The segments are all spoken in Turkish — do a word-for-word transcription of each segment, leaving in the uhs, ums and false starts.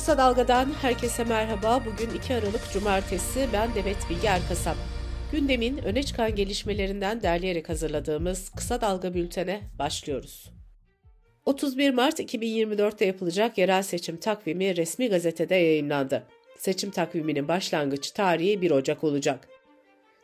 Kısa Dalga'dan herkese merhaba. Bugün iki Aralık Cumartesi. Ben Demet Bilge Erkasap. Gündemin öne çıkan gelişmelerinden derleyerek hazırladığımız Kısa Dalga Bülten'e başlıyoruz. otuz bir Mart iki bin yirmi dörtte yapılacak yerel seçim takvimi resmi gazetede yayımlandı. Seçim takviminin başlangıç tarihi bir Ocak olacak.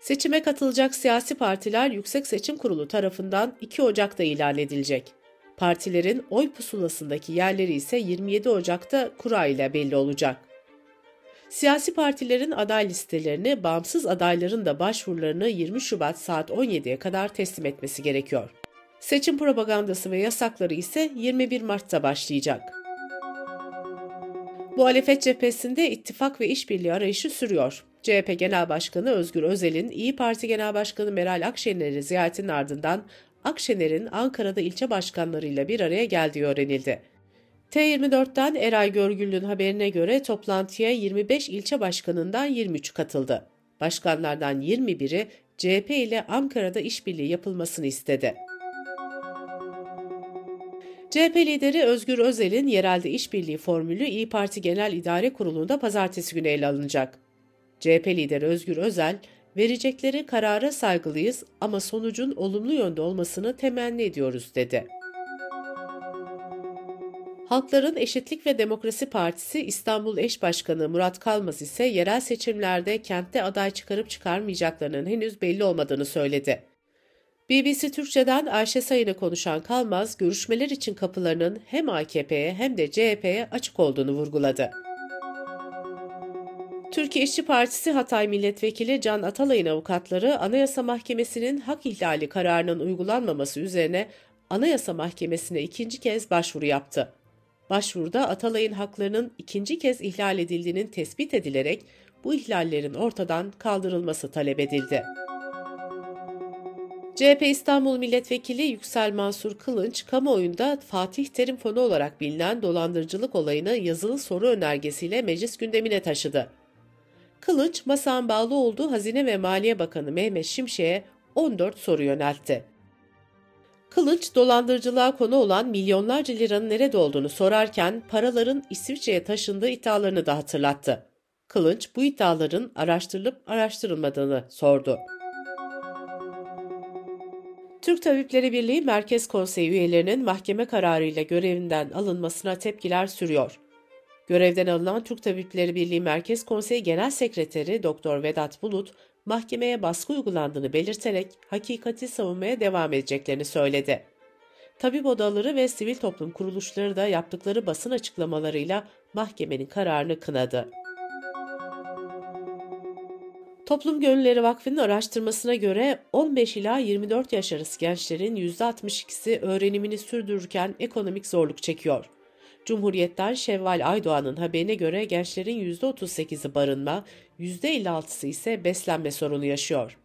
Seçime katılacak siyasi partiler Yüksek Seçim Kurulu tarafından iki Ocak'ta ilan edilecek. Partilerin oy pusulasındaki yerleri ise yirmi yedi Ocak'ta kura ile belli olacak. Siyasi partilerin aday listelerini, bağımsız adayların da başvurularını yirmi Şubat saat on yediye kadar teslim etmesi gerekiyor. Seçim propagandası ve yasakları ise yirmi bir Mart'ta başlayacak. Muhalefet cephesinde ittifak ve işbirliği arayışı sürüyor. C H P Genel Başkanı Özgür Özel'in İYİ Parti Genel Başkanı Meral Akşener'i ziyaretinin ardından Akşener'in Ankara'da ilçe başkanlarıyla bir araya geldiği öğrenildi. T yirmi dört'ten Eray Görgül'ün haberine göre toplantıya yirmi beş ilçe başkanından yirmi üç katıldı. Başkanlardan yirmi biri C H P ile Ankara'da işbirliği yapılmasını istedi. C H P lideri Özgür Özel'in yerelde işbirliği formülü İYİ Parti Genel İdare Kurulu'nda pazartesi günü ele alınacak. C H P lideri Özgür Özel, "Verecekleri karara saygılıyız ama sonucun olumlu yönde olmasını temenni ediyoruz," dedi. Halkların Eşitlik ve Demokrasi Partisi İstanbul Eş Başkanı Murat Kalmaz ise yerel seçimlerde kentte aday çıkarıp çıkarmayacaklarının henüz belli olmadığını söyledi. B B C Türkçe'den Ayşe Sayın'a konuşan Kalmaz, görüşmeler için kapılarının hem A K P'ye hem de C H P'ye açık olduğunu vurguladı. Türkiye İşçi Partisi Hatay Milletvekili Can Atalay'ın avukatları, Anayasa Mahkemesi'nin hak ihlali kararının uygulanmaması üzerine Anayasa Mahkemesi'ne ikinci kez başvuru yaptı. Başvuruda Atalay'ın haklarının ikinci kez ihlal edildiğinin tespit edilerek bu ihlallerin ortadan kaldırılması talep edildi. C H P İstanbul Milletvekili Yüksel Mansur Kılıç, kamuoyunda Fatih Terim Fonu olarak bilinen dolandırıcılık olayını yazılı soru önergesiyle meclis gündemine taşıdı. Kılıç, masaya bağlı olduğu Hazine ve Maliye Bakanı Mehmet Şimşek'e on dört soru yöneltti. Kılıç, dolandırıcılığa konu olan milyonlarca liranın nerede olduğunu sorarken paraların İsviçre'ye taşındığı iddialarını da hatırlattı. Kılıç, bu iddiaların araştırılıp araştırılmadığını sordu. Türk Tabipleri Birliği Merkez Konseyi üyelerinin mahkeme kararıyla görevinden alınmasına tepkiler sürüyor. Görevden alınan Türk Tabipleri Birliği Merkez Konseyi Genel Sekreteri Doktor Vedat Bulut, mahkemeye baskı uygulandığını belirterek hakikati savunmaya devam edeceklerini söyledi. Tabip odaları ve sivil toplum kuruluşları da yaptıkları basın açıklamalarıyla mahkemenin kararını kınadı. Toplum Gönülleri Vakfı'nın araştırmasına göre on beş ila yirmi dört yaş arası gençlerin yüzde altmış ikisi öğrenimini sürdürürken ekonomik zorluk çekiyor. Cumhuriyet'ten Şevval Aydoğan'ın haberine göre gençlerin yüzde otuz sekizi barınma, yüzde elli altısı ise beslenme sorunu yaşıyor.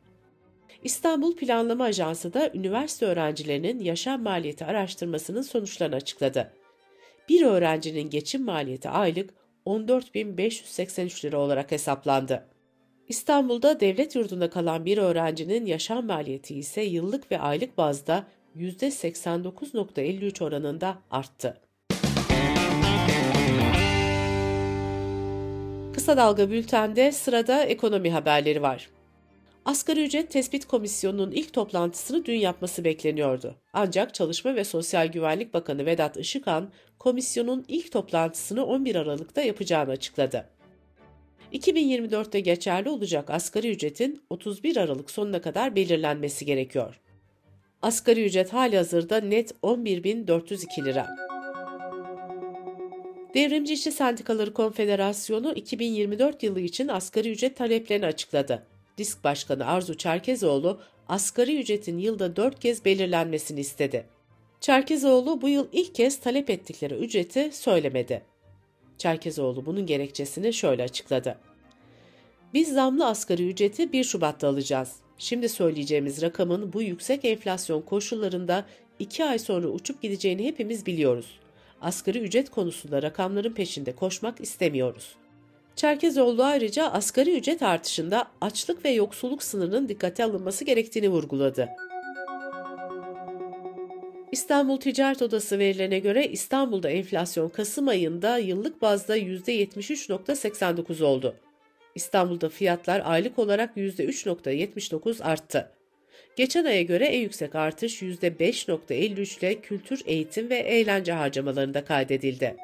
İstanbul Planlama Ajansı da üniversite öğrencilerinin yaşam maliyeti araştırmasının sonuçlarını açıkladı. Bir öğrencinin geçim maliyeti aylık on dört bin beş yüz seksen üç lira olarak hesaplandı. İstanbul'da devlet yurdunda kalan bir öğrencinin yaşam maliyeti ise yıllık ve aylık bazda yüzde seksen dokuz virgül elli üç oranında arttı. Kısa Dalga Bülten'de sırada ekonomi haberleri var. Asgari Ücret Tespit Komisyonu'nun ilk toplantısını dün yapması bekleniyordu. Ancak Çalışma ve Sosyal Güvenlik Bakanı Vedat Işıkhan, komisyonun ilk toplantısını on bir Aralık'ta yapacağını açıkladı. iki bin yirmi dörtte geçerli olacak asgari ücretin otuz bir Aralık sonuna kadar belirlenmesi gerekiyor. Asgari ücret halihazırda net on bir bin dört yüz iki lira. Devrimci İşçi Sendikaları Konfederasyonu iki bin yirmi dört yılı için asgari ücret taleplerini açıkladı. DİSK Başkanı Arzu Çerkezoğlu, asgari ücretin yılda dört kez belirlenmesini istedi. Çerkezoğlu bu yıl ilk kez talep ettikleri ücreti söylemedi. Çerkezoğlu bunun gerekçesini şöyle açıkladı. "Biz zamlı asgari ücreti bir Şubat'ta alacağız. Şimdi söyleyeceğimiz rakamın bu yüksek enflasyon koşullarında iki ay sonra uçup gideceğini hepimiz biliyoruz. Asgari ücret konusunda rakamların peşinde koşmak istemiyoruz." Çerkezoğlu ayrıca asgari ücret artışında açlık ve yoksulluk sınırının dikkate alınması gerektiğini vurguladı. İstanbul Ticaret Odası verilerine göre İstanbul'da enflasyon Kasım ayında yıllık bazda yüzde yetmiş üç virgül seksen dokuz oldu. İstanbul'da fiyatlar aylık olarak yüzde üç virgül yetmiş dokuz arttı. Geçen aya göre en yüksek artış yüzde beş virgül elli üç ile kültür, eğitim ve eğlence harcamalarında kaydedildi.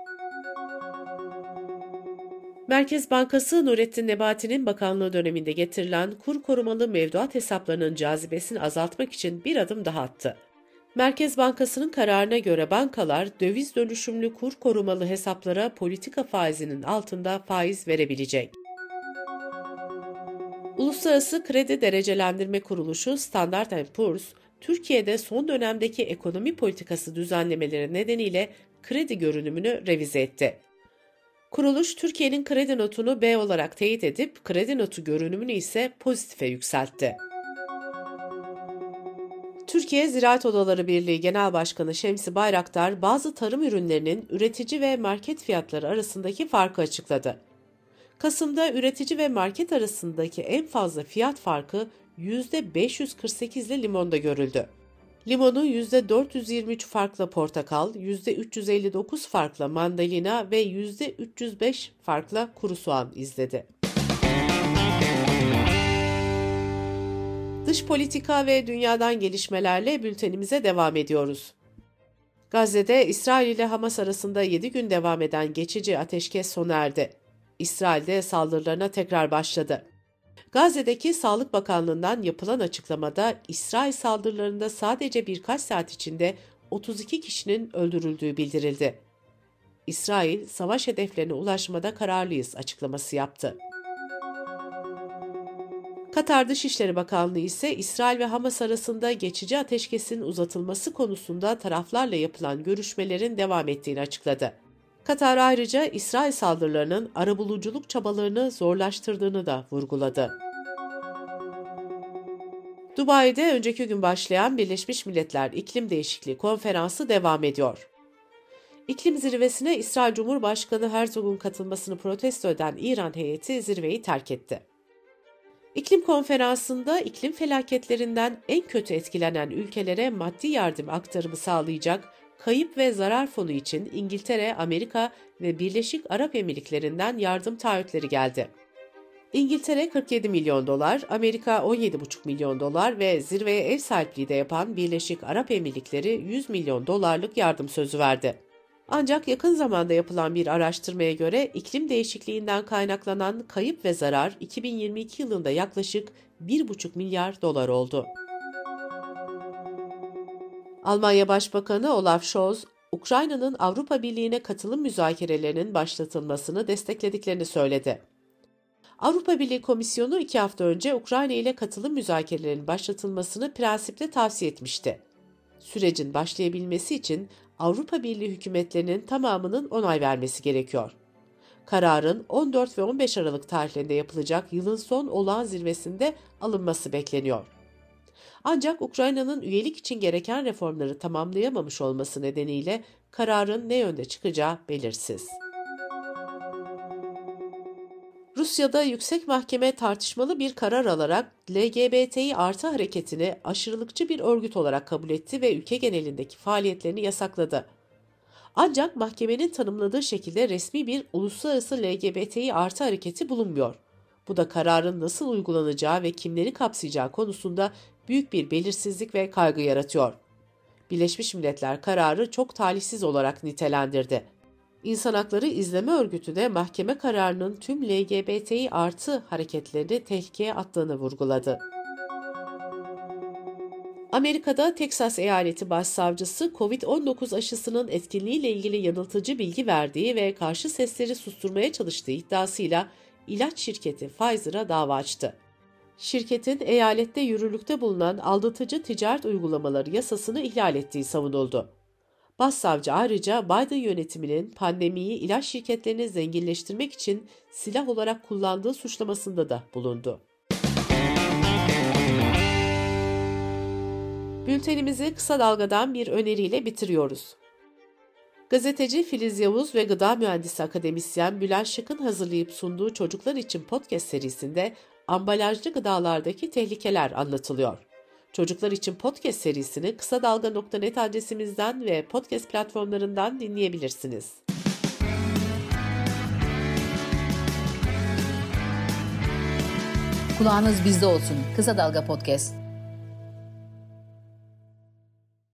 Merkez Bankası, Nurettin Nebati'nin bakanlığı döneminde getirilen kur korumalı mevduat hesaplarının cazibesini azaltmak için bir adım daha attı. Merkez Bankası'nın kararına göre bankalar döviz dönüşümlü kur korumalı hesaplara politika faizinin altında faiz verebilecek. Uluslararası Kredi Derecelendirme Kuruluşu Standard and Poor's, Türkiye'de son dönemdeki ekonomi politikası düzenlemeleri nedeniyle kredi görünümünü revize etti. Kuruluş, Türkiye'nin kredi notunu B olarak teyit edip kredi notu görünümünü ise pozitife yükseltti. Türkiye Ziraat Odaları Birliği Genel Başkanı Şemsi Bayraktar, bazı tarım ürünlerinin üretici ve market fiyatları arasındaki farkı açıkladı. Kasım'da üretici ve market arasındaki en fazla fiyat farkı yüzde beş yüz kırk sekiz ile limonda görüldü. Limonu yüzde dört yüz yirmi üç farkla portakal, yüzde üç yüz elli dokuz farkla mandalina ve yüzde üç yüz beş farkla kuru soğan izledi. Dış politika ve dünyadan gelişmelerle bültenimize devam ediyoruz. Gazze'de İsrail ile Hamas arasında yedi gün devam eden geçici ateşkes sona erdi. İsrail'de saldırılarına tekrar başladı. Gazze'deki Sağlık Bakanlığı'ndan yapılan açıklamada İsrail saldırılarında sadece birkaç saat içinde otuz iki kişinin öldürüldüğü bildirildi. İsrail, savaş hedeflerine ulaşmada kararlıyız açıklaması yaptı. Katar Dışişleri Bakanlığı ise İsrail ve Hamas arasında geçici ateşkesin uzatılması konusunda taraflarla yapılan görüşmelerin devam ettiğini açıkladı. Katar ayrıca İsrail saldırılarının arabuluculuk çabalarını zorlaştırdığını da vurguladı. Dubai'de önceki gün başlayan Birleşmiş Milletler İklim Değişikliği Konferansı devam ediyor. İklim zirvesine İsrail Cumhurbaşkanı Herzog'un katılmasını protesto eden İran heyeti zirveyi terk etti. İklim konferansında iklim felaketlerinden en kötü etkilenen ülkelere maddi yardım aktarımı sağlayacak kayıp ve zarar fonu için İngiltere, Amerika ve Birleşik Arap Emirlikleri'nden yardım taahhütleri geldi. İngiltere kırk yedi milyon dolar, Amerika on yedi virgül beş milyon dolar ve zirveye ev sahipliği de yapan Birleşik Arap Emirlikleri yüz milyon dolarlık yardım sözü verdi. Ancak yakın zamanda yapılan bir araştırmaya göre iklim değişikliğinden kaynaklanan kayıp ve zarar iki bin yirmi iki yılında yaklaşık bir virgül beş milyar dolar oldu. Almanya Başbakanı Olaf Scholz, Ukrayna'nın Avrupa Birliği'ne katılım müzakerelerinin başlatılmasını desteklediklerini söyledi. Avrupa Birliği Komisyonu iki hafta önce Ukrayna ile katılım müzakerelerinin başlatılmasını prensipte tavsiye etmişti. Sürecin başlayabilmesi için Avrupa Birliği hükümetlerinin tamamının onay vermesi gerekiyor. Kararın on dört ve on beş Aralık tarihlerinde yapılacak yılın son olağan zirvesinde alınması bekleniyor. Ancak Ukrayna'nın üyelik için gereken reformları tamamlayamamış olması nedeniyle kararın ne yönde çıkacağı belirsiz. Rusya'da yüksek mahkeme tartışmalı bir karar alarak L G B T İ artı hareketini aşırılıkçı bir örgüt olarak kabul etti ve ülke genelindeki faaliyetlerini yasakladı. Ancak mahkemenin tanımladığı şekilde resmi bir uluslararası L G B T İ artı hareketi bulunmuyor. Bu da kararın nasıl uygulanacağı ve kimleri kapsayacağı konusunda büyük bir belirsizlik ve kaygı yaratıyor. Birleşmiş Milletler kararı çok talihsiz olarak nitelendirdi. İnsan Hakları İzleme Örgütü de mahkeme kararının tüm L G B T İ artı hareketlerini tehlikeye attığını vurguladı. Amerika'da Teksas Eyaleti Başsavcısı kovid on dokuz aşısının etkinliğiyle ilgili yanıltıcı bilgi verdiği ve karşı sesleri susturmaya çalıştığı iddiasıyla ilaç şirketi Pfizer'a dava açtı. Şirketin eyalette yürürlükte bulunan aldatıcı ticaret uygulamaları yasasını ihlal ettiği savunuldu. Başsavcı ayrıca Biden yönetiminin pandemiyi ilaç şirketlerini zenginleştirmek için silah olarak kullandığı suçlamasında da bulundu. Bültenimizi kısa dalgadan bir öneriyle bitiriyoruz. Gazeteci Filiz Yavuz ve Gıda Mühendisi akademisyen Bülent Şık'ın hazırlayıp sunduğu Çocuklar İçin Podcast serisinde ambalajlı gıdalardaki tehlikeler anlatılıyor. Çocuklar için podcast serisini kısa dalga nokta net adresimizden ve podcast platformlarından dinleyebilirsiniz. Kulağınız bizde olsun. Kısa Dalga Podcast.